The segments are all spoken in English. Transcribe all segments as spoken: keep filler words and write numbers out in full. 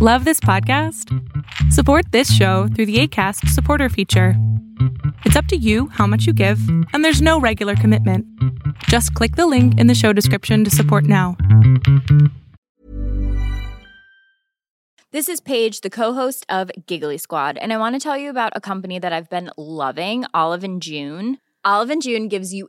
Love this podcast? Support this show through the ACAST supporter feature. It's up to you how much you give, and there's no regular commitment. Just click the link in the show description to support now. This is Paige, the co-host of Giggly Squad, and I want to tell you about a company that I've been loving, Olive and June. Olive and June gives you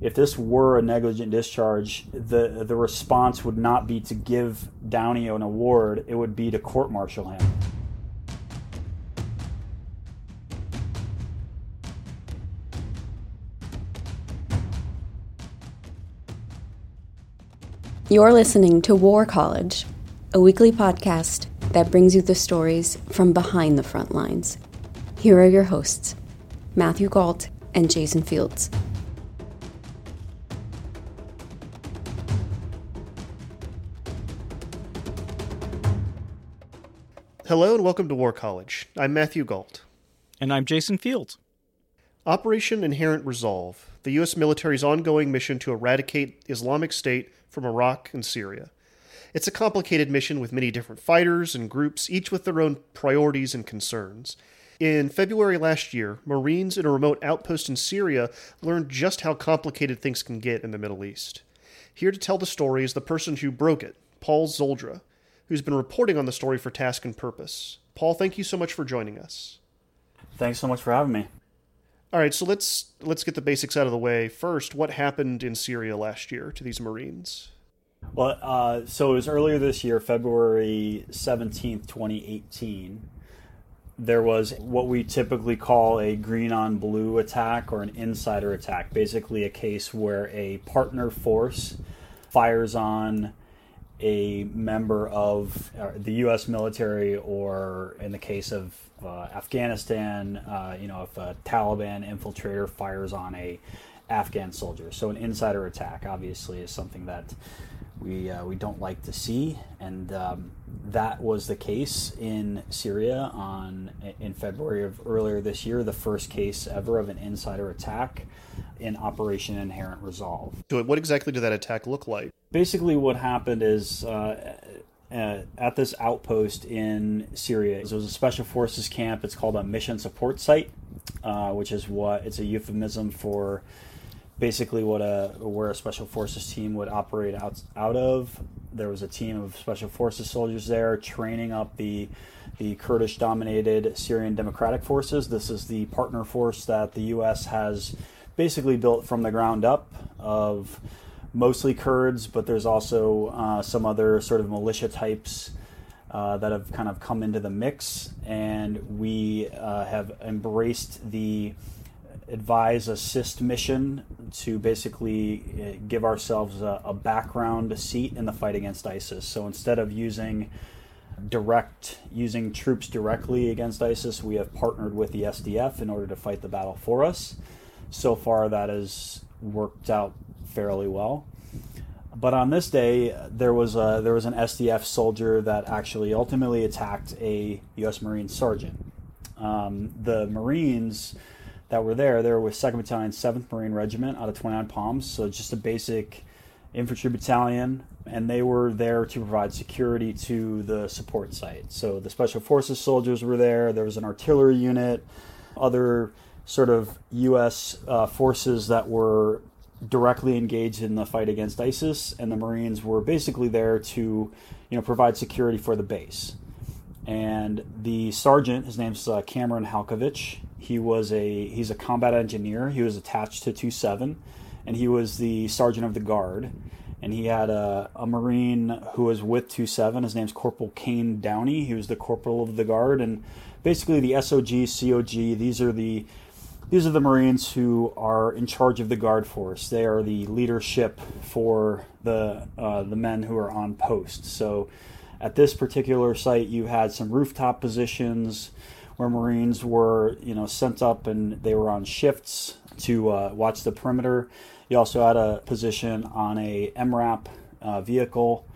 If this were a negligent discharge, the the response would not be to give Downey an award, it would be to court-martial him. You're listening to War College, a weekly podcast that brings you the stories from behind the front lines. Here are your hosts, Matthew Galt and Jason Fields. Hello and welcome to War College. I'm Matthew Galt. And I'm Jason Fields. Operation Inherent Resolve, the U S military's ongoing mission to eradicate Islamic State from Iraq and Syria. It's a complicated mission with many different fighters and groups, each with their own priorities and concerns. In February last year, Marines in a remote outpost in Syria learned just how complicated things can get in the Middle East. Here to tell the story is the person who broke it, Paul Zoldra, who's been reporting on the story for Task and Purpose. Paul, thank you so much for joining us. Thanks so much for having me. All right, so let's let's get the basics out of the way. First, what happened in Syria last year to these Marines? Well, uh, so it was earlier this year, February seventeenth, twenty eighteen. There was what we typically call a green on blue attack or an insider attack, basically a case where a partner force fires on a member of the U S military, or in the case of uh, Afghanistan, uh, you know, if a Taliban infiltrator fires on a Afghan soldier. So an insider attack, obviously, is something that we uh, we don't like to see, and um, that was the case in Syria on in February of earlier this year, the first case ever of an insider attack in Operation Inherent Resolve. What exactly did that attack look like? Basically what happened is uh, at this outpost in Syria, it was a special forces camp. It's called a mission support site, uh, which is what it's a euphemism for basically what a where a special forces team would operate out out of. There was a team of special forces soldiers there training up the the Kurdish-dominated Syrian Democratic Forces. This is the partner force that the U S has basically built from the ground up of mostly Kurds, but there's also uh, some other sort of militia types uh, that have kind of come into the mix. And we uh, have embraced the advise assist mission to basically give ourselves a, a background seat in the fight against ISIS. So instead of using direct using troops directly against ISIS, we have partnered with the S D F in order to fight the battle for us. So far that has worked out fairly well. But on this day, there was a there was an S D F soldier that actually ultimately attacked a U S Marine sergeant. Um, the Marines that were there, there was second Battalion, seventh Marine Regiment out of twenty-nine Palms, so just a basic infantry battalion, and they were there to provide security to the support site. So the Special Forces soldiers were there, there was an artillery unit, other sort of U S uh, forces that were directly engaged in the fight against ISIS, and the Marines were basically there to, you know, provide security for the base. And the sergeant, his name's uh, Cameron Halkovich. He was a he's a combat engineer. He was attached to two seven, and he was the sergeant of the guard. And he had a, a Marine who was with two seven. His name's Corporal Kane Downey. He was the corporal of the guard. And basically the S O G, C O G, these are the these are the Marines who are in charge of the guard force. They are the leadership for the uh, the men who are on post. So at this particular site, you had some rooftop positions where Marines were, you know, sent up and they were on shifts to uh, watch the perimeter. You also had a position on a M RAP uh, vehicle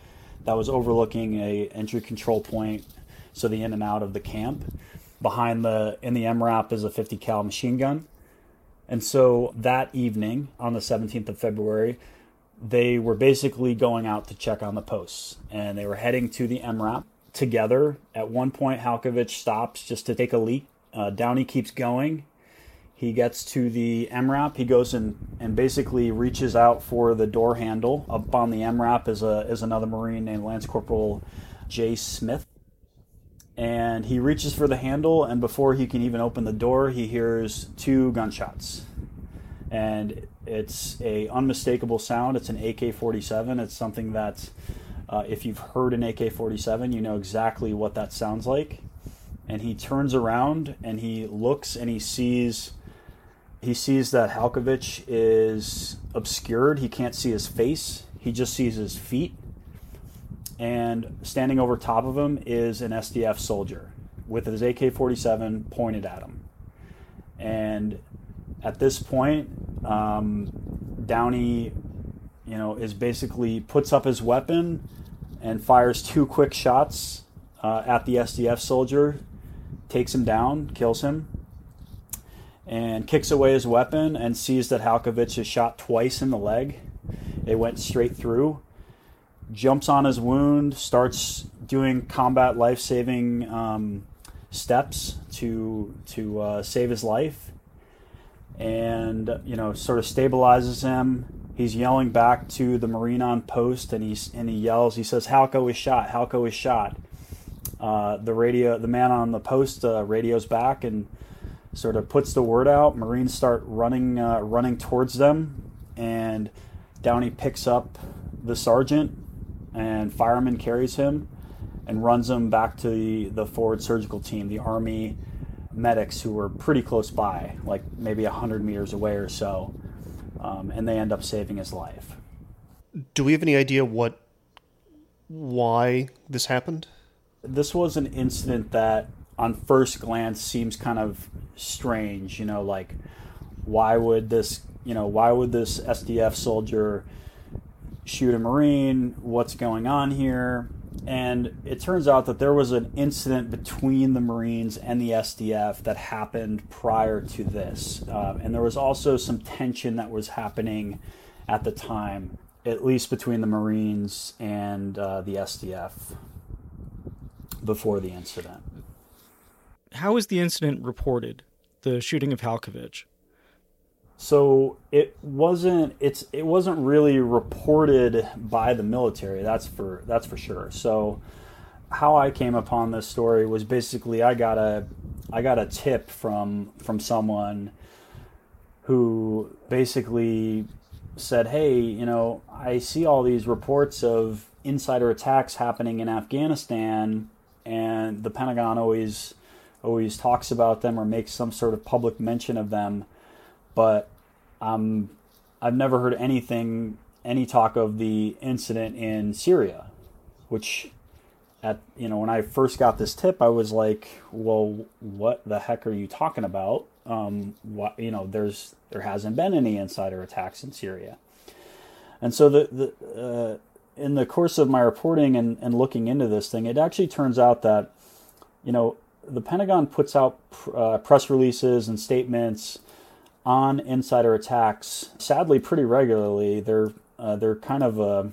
that was overlooking a entry control point, so the in and out of the camp. Behind the in the M RAP is a fifty cal machine gun. And so that evening on the seventeenth of February, they were basically going out to check on the posts, and they were heading to the M RAP together. At one point, Halkovich stops just to take a leak. Uh, Downey keeps going. He gets to the M RAP. He goes in and basically reaches out for the door handle. Up on the M RAP is a is another Marine named Lance Corporal Jay Smith. And he reaches for the handle, and before he can even open the door, he hears two gunshots. And it's a unmistakable sound. It's an A K forty-seven. It's something that, uh, if you've heard an A K forty-seven, you know exactly what that sounds like. And he turns around, and he looks, and he sees... He sees that Halkovich is obscured. He can't see his face. He just sees his feet. And standing over top of him is an S D F soldier with his A K forty-seven pointed at him. And at this point, um, Downey, you know, is basically puts up his weapon and fires two quick shots uh, at the S D F soldier, takes him down, kills him, and kicks away his weapon and sees that Halkovich is shot twice in the leg. It went straight through. Jumps on his wound, starts doing combat life-saving um, steps to to uh, save his life, and you know, sort of stabilizes him. He's yelling back to the Marine on post, and he's and he yells. He says, "Halko is shot. Halko is shot." Uh, the radio, the man on the post, uh, radios back and sort of puts the word out. Marines start running uh, running towards them, and Downey picks up the sergeant, and fireman carries him and runs him back to the, the forward surgical team, the Army medics who were pretty close by, like maybe one hundred meters away or so, um, and they end up saving his life. Do we have any idea what why this happened? This was an incident that on first glance seems kind of strange, you know, like why would this, you know, why would this S D F soldier shoot a Marine? What's going on here? And it turns out that there was an incident between the Marines and the S D F that happened prior to this. Uh, and there was also some tension that was happening at the time, at least between the Marines and uh, the S D F before the incident. How is the incident reported, the shooting of Halkovich? So it wasn't. It's it wasn't really reported by the military. That's for that's for sure. So how I came upon this story was basically I got a I got a tip from from someone who basically said, "Hey, you know, I see all these reports of insider attacks happening in Afghanistan, and the Pentagon always." always talks about them or makes some sort of public mention of them, but um, I've never heard anything, any talk of the incident in Syria, which at, you know, when I first got this tip, I was like, well, what the heck are you talking about? Um, what, you know, there's, there hasn't been any insider attacks in Syria. And so the, the uh, in the course of my reporting and, and looking into this thing, it actually turns out that, you know, the Pentagon puts out uh, press releases and statements on insider attacks, sadly, pretty regularly. They're uh, they're kind of, a,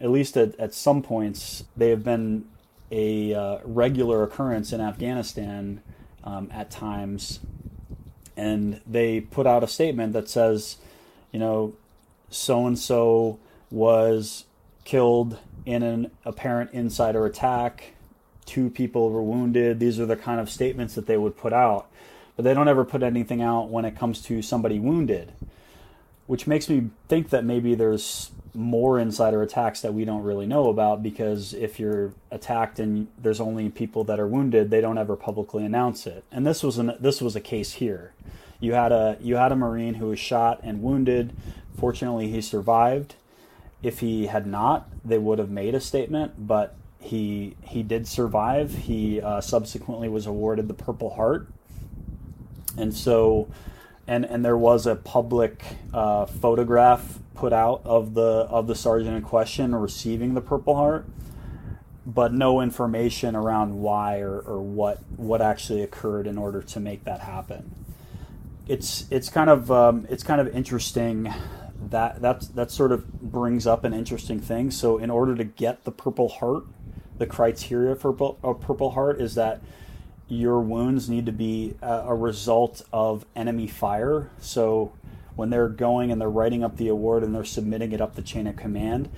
at least at, at some points, they have been a uh, regular occurrence in Afghanistan um, at times. And they put out a statement that says, you know, so-and-so was killed in an apparent insider attack. Two people were wounded. These are the kind of statements that they would put out. But they don't ever put anything out when it comes to somebody wounded, which makes me think that maybe there's more insider attacks that we don't really know about, because if you're attacked and there's only people that are wounded, they don't ever publicly announce it. And this was an this was a case here. You had a you had a Marine who was shot and wounded. Fortunately, he survived. If he had not, they would have made a statement, but he he did survive. He uh, subsequently was awarded the Purple Heart. And so and and there was a public uh, photograph put out of the of the sergeant in question receiving the Purple Heart, but no information around why or, or what what actually occurred in order to make that happen. It's it's kind of um, it's kind of interesting that that's that sort of brings up an interesting thing. So in order to get the Purple Heart, the criteria for a Purple Heart is that your wounds need to be a result of enemy fire. So when they're going and they're writing up the award and they're submitting it up the chain of command,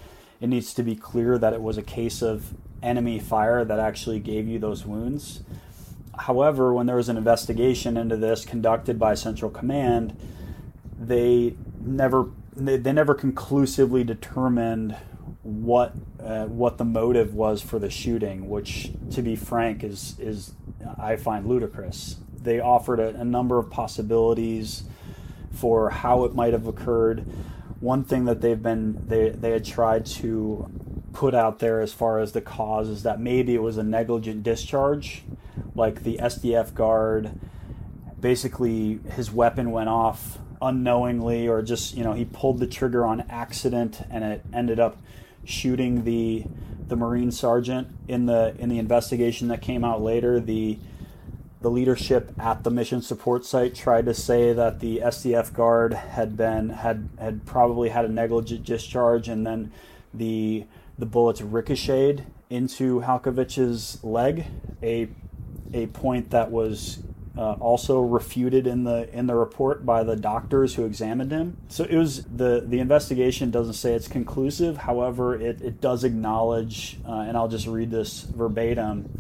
it needs to be clear that it was a case of enemy fire that actually gave you those wounds. However, when there was an investigation into this conducted by Central Command, they never they, they never conclusively determined what uh, what the motive was for the shooting, which, to be frank, is is I find ludicrous. They offered a, a number of possibilities for how it might have occurred. One thing that they've been they they had tried to put out there as far as the cause is that maybe it was a negligent discharge, like the S D F guard, basically his weapon went off unknowingly, or just, you know, he pulled the trigger on accident and it ended up shooting the the Marine sergeant. In the in the investigation that came out later, the the leadership at the mission support site tried to say that the S D F guard had been had had probably had a negligent discharge, and then the the bullets ricocheted into Halkovich's leg, a a point that was uh, also refuted in the in the report by the doctors who examined him. So it was the the investigation doesn't say it's conclusive. However, it, it does acknowledge, uh, and I'll just read this verbatim,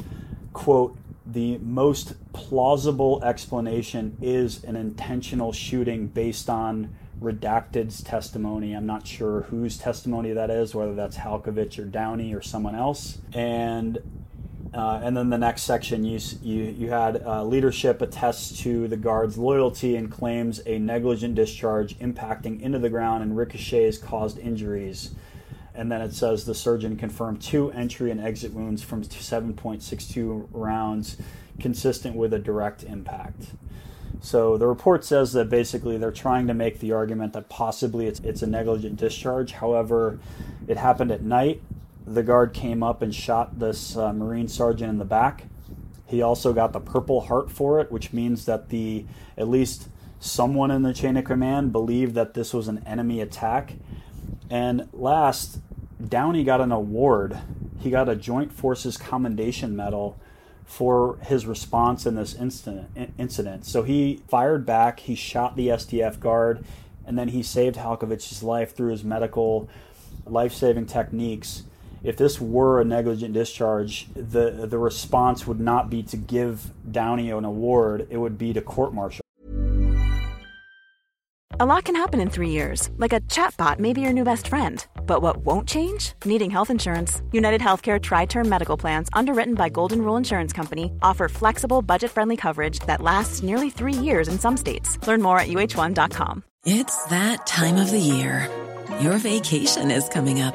quote, "The most plausible explanation is an intentional shooting based on Redacted's testimony." I'm not sure whose testimony that is, whether that's Halkovich or Downey or someone else. And uh, and then the next section, you you, you had uh, leadership attests to the guard's loyalty and claims a negligent discharge impacting into the ground and ricochets caused injuries. And then it says the surgeon confirmed two entry and exit wounds from seven point six two rounds consistent with a direct impact. So the report says that basically they're trying to make the argument that possibly it's, it's a negligent discharge. However, it happened at night. The guard came up and shot this uh, Marine sergeant in the back. He also got the Purple Heart for it, which means that the at least someone in the chain of command believed that this was an enemy attack. And last, Downey got an award. He got a Joint Forces Commendation Medal for his response in this incident. incident. So he fired back, he shot the S D F guard, and then he saved Halkovich's life through his medical life-saving techniques. If this were a negligent discharge, the, the response would not be to give Downey an award. It would be to court-martial. A lot can happen in three years, like a chatbot may be your new best friend. But what won't change? Needing health insurance. United Healthcare Tri-Term Medical Plans, underwritten by Golden Rule Insurance Company, offer flexible, budget-friendly coverage that lasts nearly three years in some states. Learn more at U H one dot com. It's that time of the year. Your vacation is coming up.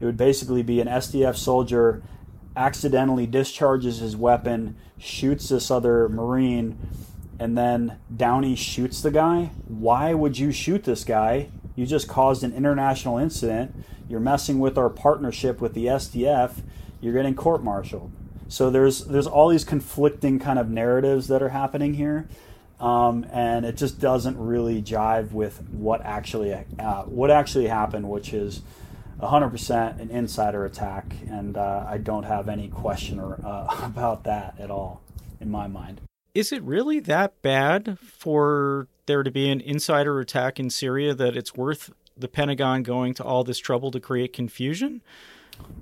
it would basically be an S D F soldier accidentally discharges his weapon, shoots this other Marine, and then Downey shoots the guy. Why would you shoot this guy? You just caused an international incident. You're messing with our partnership with the S D F. You're getting court-martialed. So there's there's all these conflicting kind of narratives that are happening here, um, and it just doesn't really jive with what actually uh, what actually happened, which is one hundred percent an insider attack, and uh, I don't have any question or, uh, about that at all in my mind. Is it really that bad for there to be an insider attack in Syria that it's worth the Pentagon going to all this trouble to create confusion?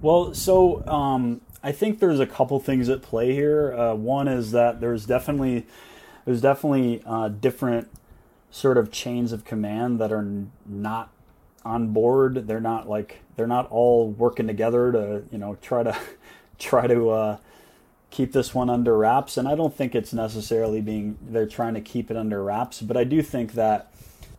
Well, so um, I think there's a couple things at play here. Uh, one is that there's definitely there's definitely uh, different sort of chains of command that are n- not on board. They're not like they're not all working together to you know try to try to uh, keep this one under wraps. And I don't think it's necessarily being they're trying to keep it under wraps. But I do think that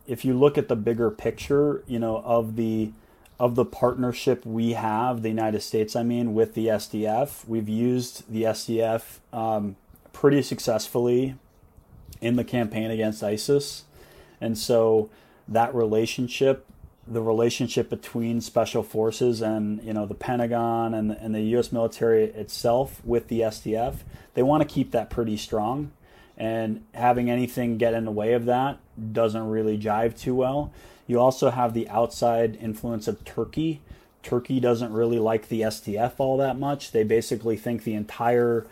if you look at the bigger picture, you know, of the of the partnership we have, the United States, I mean, with the S D F, we've used the S D F um, pretty successfully in the campaign against ISIS. And so that relationship, the relationship between special forces and, you know, the Pentagon and, and the U S military itself with the S D F, they want to keep that pretty strong. And having anything get in the way of that doesn't really jive too well. You also have the outside influence of Turkey. Turkey doesn't really like the S D F all that much. They basically think the entire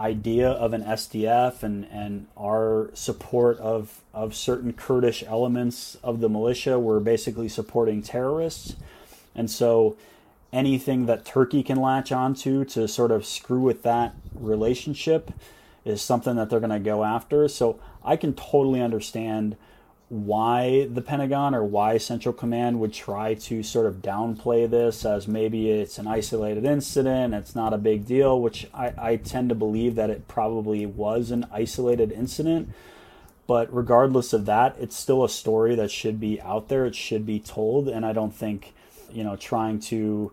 idea of an S D F and, and our support of, of certain Kurdish elements of the militia were basically supporting terrorists. And so anything that Turkey can latch onto to sort of screw with that relationship is something that they're going to go after. So I can totally understand why the Pentagon or why Central Command would try to sort of downplay this as maybe it's an isolated incident, it's not a big deal, which I, I tend to believe that it probably was an isolated incident. But regardless of that, it's still a story that should be out there, it should be told, and I don't think, you know, trying to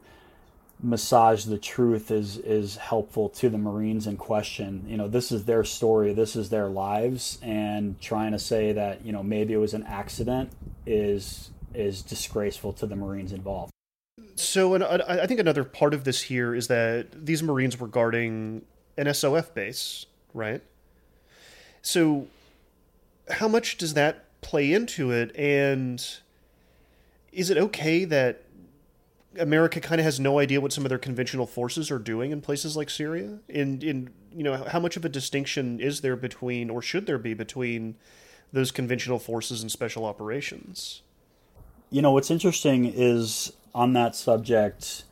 massage the truth is is helpful to the Marines in question. You know, this is their story, this is their lives, and trying to say that, you know, maybe it was an accident is is disgraceful to the Marines involved. So and I think another part of this here is that these Marines were guarding an S O F base, right? So how much does that play into it, and is it okay that America kind of has no idea what some of their conventional forces are doing in places like Syria? In, in you know, how much of a distinction is there between, or should there be, between those conventional forces and special operations? You know, what's interesting is on that subject,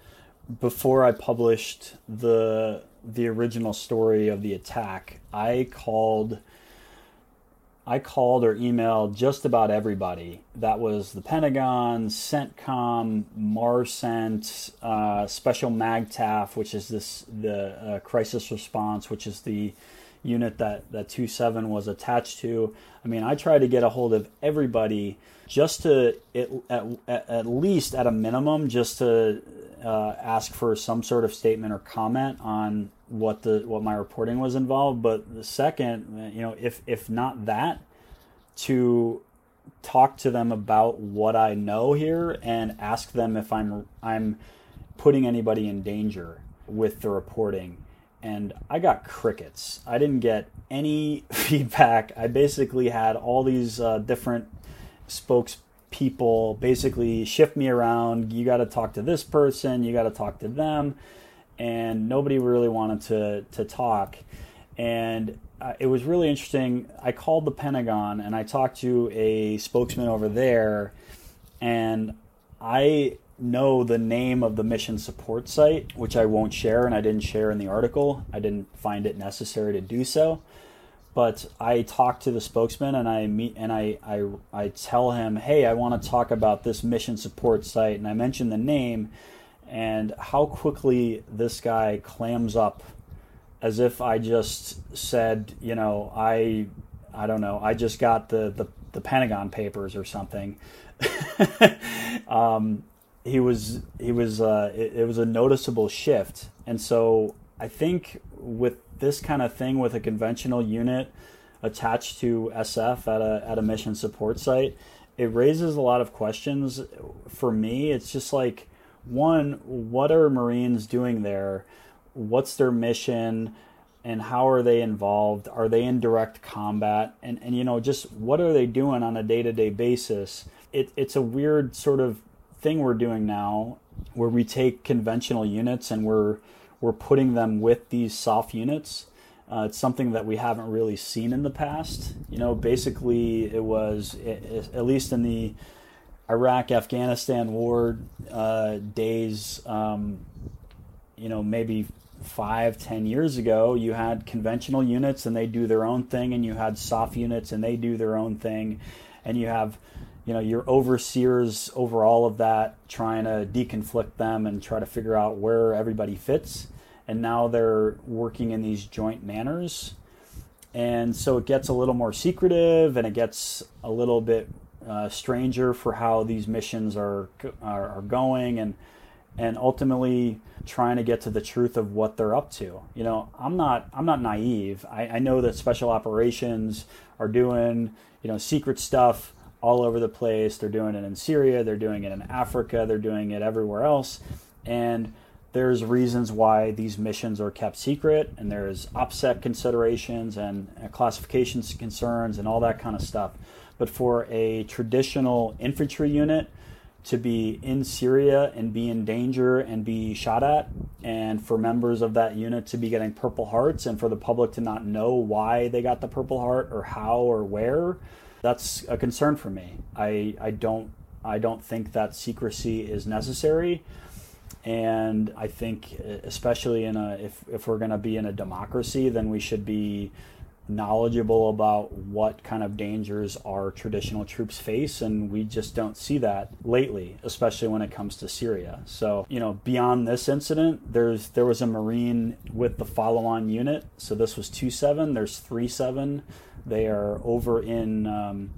before I published the the original story of the attack, I called... I called or emailed just about everybody. That was the Pentagon, CENTCOM, MARCENT, uh, Special MAGTAF, which is this the uh, crisis response, which is the unit that that two seven was attached to. I mean, I tried to get a hold of everybody just to it, at, at least at a minimum, just to uh, ask for some sort of statement or comment on what the what my reporting was involved. But the second, you know, if if not that, to talk to them about what I know here and ask them if I'm I'm putting anybody in danger with the reporting. And I got crickets. I didn't get any feedback. I basically had all these uh, different spokespeople basically shift me around. You got to talk to this person, you got to talk to them. And nobody really wanted to, to talk. And uh, it was really interesting. I called the Pentagon and I talked to a spokesman over there. And I know the name of the mission support site, which I won't share and I didn't share in the article. I didn't find it necessary to do so. But I talked to the spokesman and I meet and I, I, I tell him, hey, I want to talk about this mission support site. And I mentioned the name. And how quickly this guy clams up, as if I just said, you know, I, I don't know, I just got the the, the Pentagon Papers or something. um, he was he was uh, it, it was a noticeable shift, and so I think with this kind of thing, with a conventional unit attached to S F at a at a mission support site, it raises a lot of questions for me. It's just like, one, what are Marines doing there? What's their mission? And how are they involved? Are they in direct combat? And, and you know, just what are they doing on a day-to-day basis? It, it's a weird sort of thing we're doing now where we take conventional units and we're we're putting them with these soft units. Uh, it's something that we haven't really seen in the past. You know, basically it was, it, it, at least in the Iraq-Afghanistan war uh, days, um, you know, maybe five, ten years ago, you had conventional units and they do their own thing, and you had soft units and they do their own thing, and you have, you know, your overseers over all of that trying to deconflict them and try to figure out where everybody fits. And now they're working in these joint manners. And so it gets a little more secretive, and it gets a little bit uh, stranger for how these missions are, are are going, and and ultimately trying to get to the truth of what they're up to. You know, I'm not I'm not naive. I, I know that special operations are doing, you know, secret stuff all over the place. They're doing it in Syria. They're doing it in Africa. They're doing it everywhere else. And there's reasons why these missions are kept secret, and there's OPSEC considerations and classification concerns and all that kind of stuff. But for a traditional infantry unit to be in Syria and be in danger and be shot at, and for members of that unit to be getting Purple Hearts, and for the public to not know why they got the Purple Heart or how or where, that's a concern for me. I, I don't I don't think that secrecy is necessary. And I think, especially in a, if, if we're going to be in a democracy, then we should be knowledgeable about what kind of dangers our traditional troops face. And we just don't see that lately, especially when it comes to Syria. So, you know, beyond this incident, there's, there was a Marine with the follow-on unit. So this was two seven, there's three seven. They are over in, um,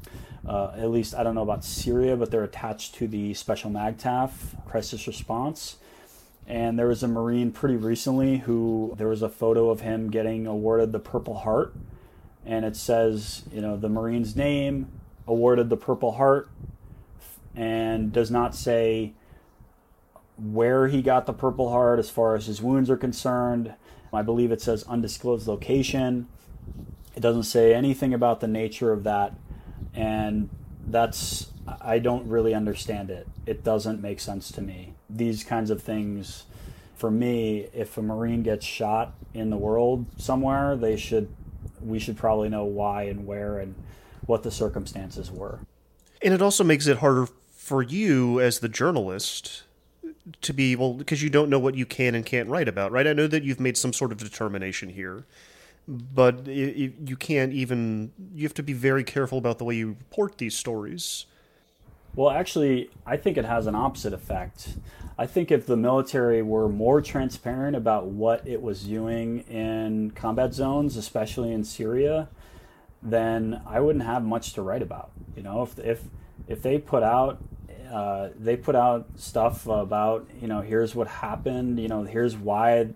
uh, at least, I don't know about Syria, but they're attached to the Special MAGTAF crisis response. And there was a Marine pretty recently who, there was a photo of him getting awarded the Purple Heart. And it says, you know, the Marine's name, awarded the Purple Heart, and does not say where he got the Purple Heart as far as his wounds are concerned. I believe it says undisclosed location. It doesn't say anything about the nature of that. And that's, I don't really understand it. It doesn't make sense to me. These kinds of things, for me, if a Marine gets shot in the world somewhere, they should, we should probably know why and where and what the circumstances were. And it also makes it harder for you as the journalist to be able, because you don't know what you can and can't write about, right? I know that you've made some sort of determination here, but you can't even, you have to be very careful about the way you report these stories. Well, actually, I think it has an opposite effect. I think if the military were more transparent about what it was doing in combat zones, especially in Syria, then I wouldn't have much to write about. You know, if if if they put out uh, they put out stuff about, you know, here's what happened, you know, here's why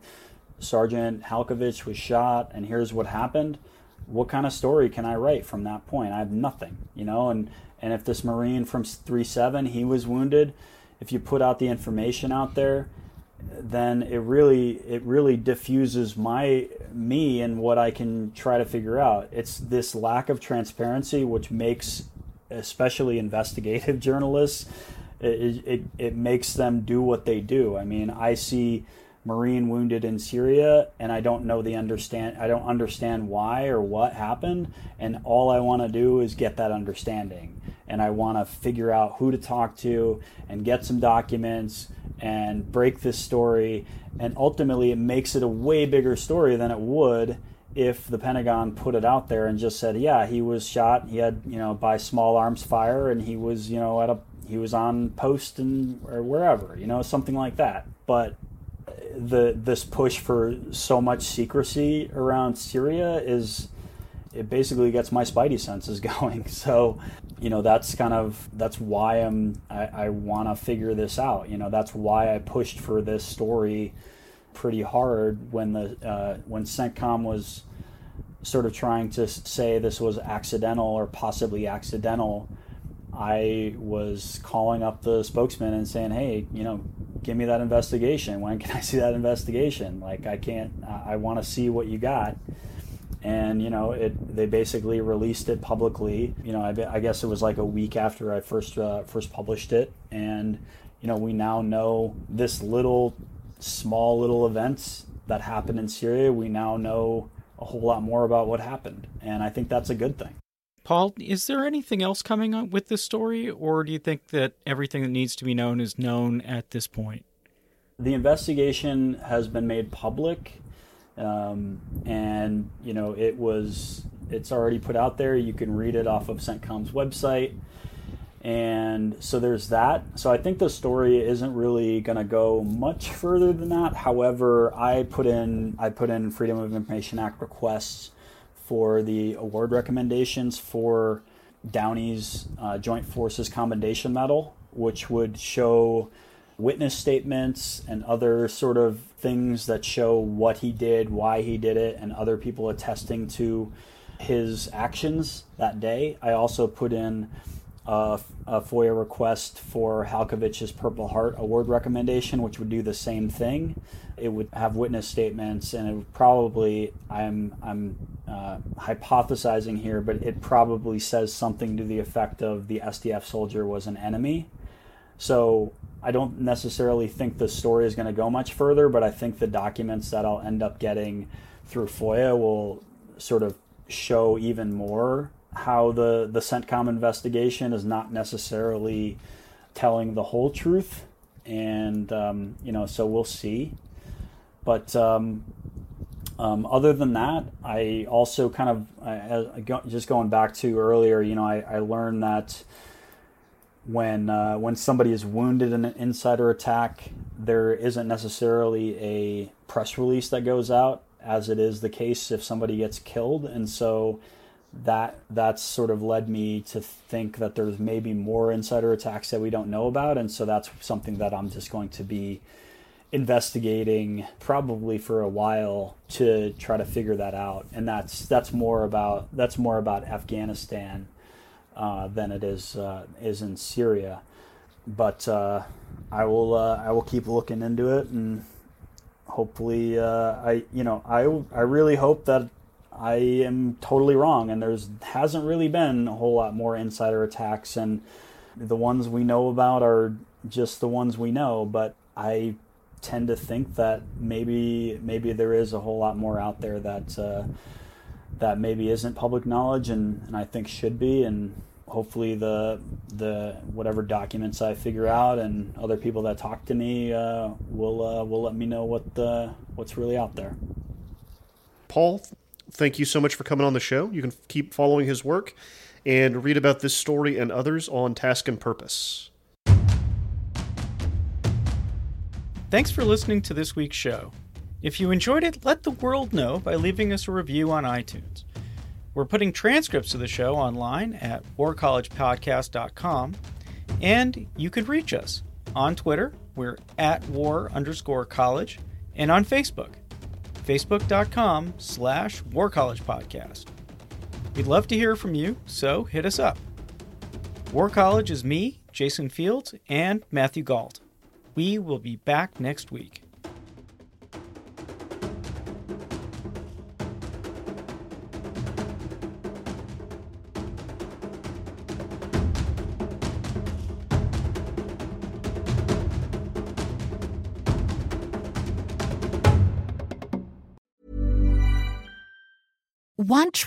Sergeant Halkovich was shot, and here's what happened. What kind of story can I write from that point? I have nothing, you know. And and if this Marine from three seven, he was wounded, if you put out the information out there, then it really it really diffuses my me and what I can try to figure out. It's this lack of transparency which makes, especially investigative journalists, it it, it makes them do what they do. I mean, I see Marine wounded in Syria, and I don't know the understand. I don't understand why or what happened, and all I want to do is get that understanding, and I want to figure out who to talk to, and get some documents, and break this story, and ultimately it makes it a way bigger story than it would if the Pentagon put it out there and just said, yeah, he was shot, he had, you know, by small arms fire, and he was, you know, at a, he was on post and or wherever, you know, something like that, but. The this push for so much secrecy around Syria is, it basically gets my spidey senses going. So, you know, that's kind of, that's why I'm, I, I want to figure this out. You know, that's why I pushed for this story pretty hard when the, uh, when CENTCOM was sort of trying to say this was accidental or possibly accidental. I was calling up the spokesman and saying, hey, you know, give me that investigation. When can I see that investigation? Like, I can't, I want to see what you got. And, you know, it, they basically released it publicly. You know, I, I guess it was like a week after I first, uh, first published it. And, you know, we now know this little, small little events that happened in Syria. We now know a whole lot more about what happened. And I think that's a good thing. Paul, is there anything else coming up with this story, or do you think that everything that needs to be known is known at this point? The investigation has been made public, um, and you know it was it's already put out there. You can read it off of CENTCOM's website, and so there's that. So I think the story isn't really going to go much further than that. However, I put in I put in Freedom of Information Act requests for the award recommendations for Downey's uh, Joint Forces Commendation Medal, which would show witness statements and other sort of things that show what he did, why he did it, and other people attesting to his actions that day. I also put in a, a FOIA request for Halkovich's Purple Heart Award recommendation, which would do the same thing. It would have witness statements, and it would probably, I'm I'm uh, hypothesizing here, but it probably says something to the effect of the S D F soldier was an enemy. So I don't necessarily think the story is going to go much further, but I think the documents that I'll end up getting through FOIA will sort of show even more how the, the CENTCOM investigation is not necessarily telling the whole truth. And, um, you know, so we'll see. But um, um, other than that, I also kind of, I, I go, just going back to earlier, you know, I, I learned that When uh, when somebody is wounded in an insider attack, there isn't necessarily a press release that goes out, as it is the case if somebody gets killed. And so that that's sort of led me to think that there's maybe more insider attacks that we don't know about. And so that's something that I'm just going to be investigating probably for a while to try to figure that out. And that's that's more about that's more about Afghanistan Uh, than it is uh, is in Syria, but uh, I will uh, I will keep looking into it, and hopefully uh, I you know I I really hope that I am totally wrong, and there's hasn't really been a whole lot more insider attacks, and the ones we know about are just the ones we know. But I tend to think that maybe maybe there is a whole lot more out there that. Uh, that maybe isn't public knowledge, and, and I think should be, and hopefully the the whatever documents I figure out and other people that talk to me uh, will uh, will let me know what the, what's really out there. Paul, thank you so much for coming on the show. You can keep following his work and read about this story and others on Task and Purpose. Thanks for listening to this week's show. If you enjoyed it, let the world know by leaving us a review on iTunes. We're putting transcripts of the show online at war college podcast dot com, and you can reach us on Twitter. We're at war underscore college, and on Facebook, facebook.com slash warcollegepodcast. We'd love to hear from you, so hit us up. War College is me, Jason Fields, and Matthew Galt. We will be back next week. Want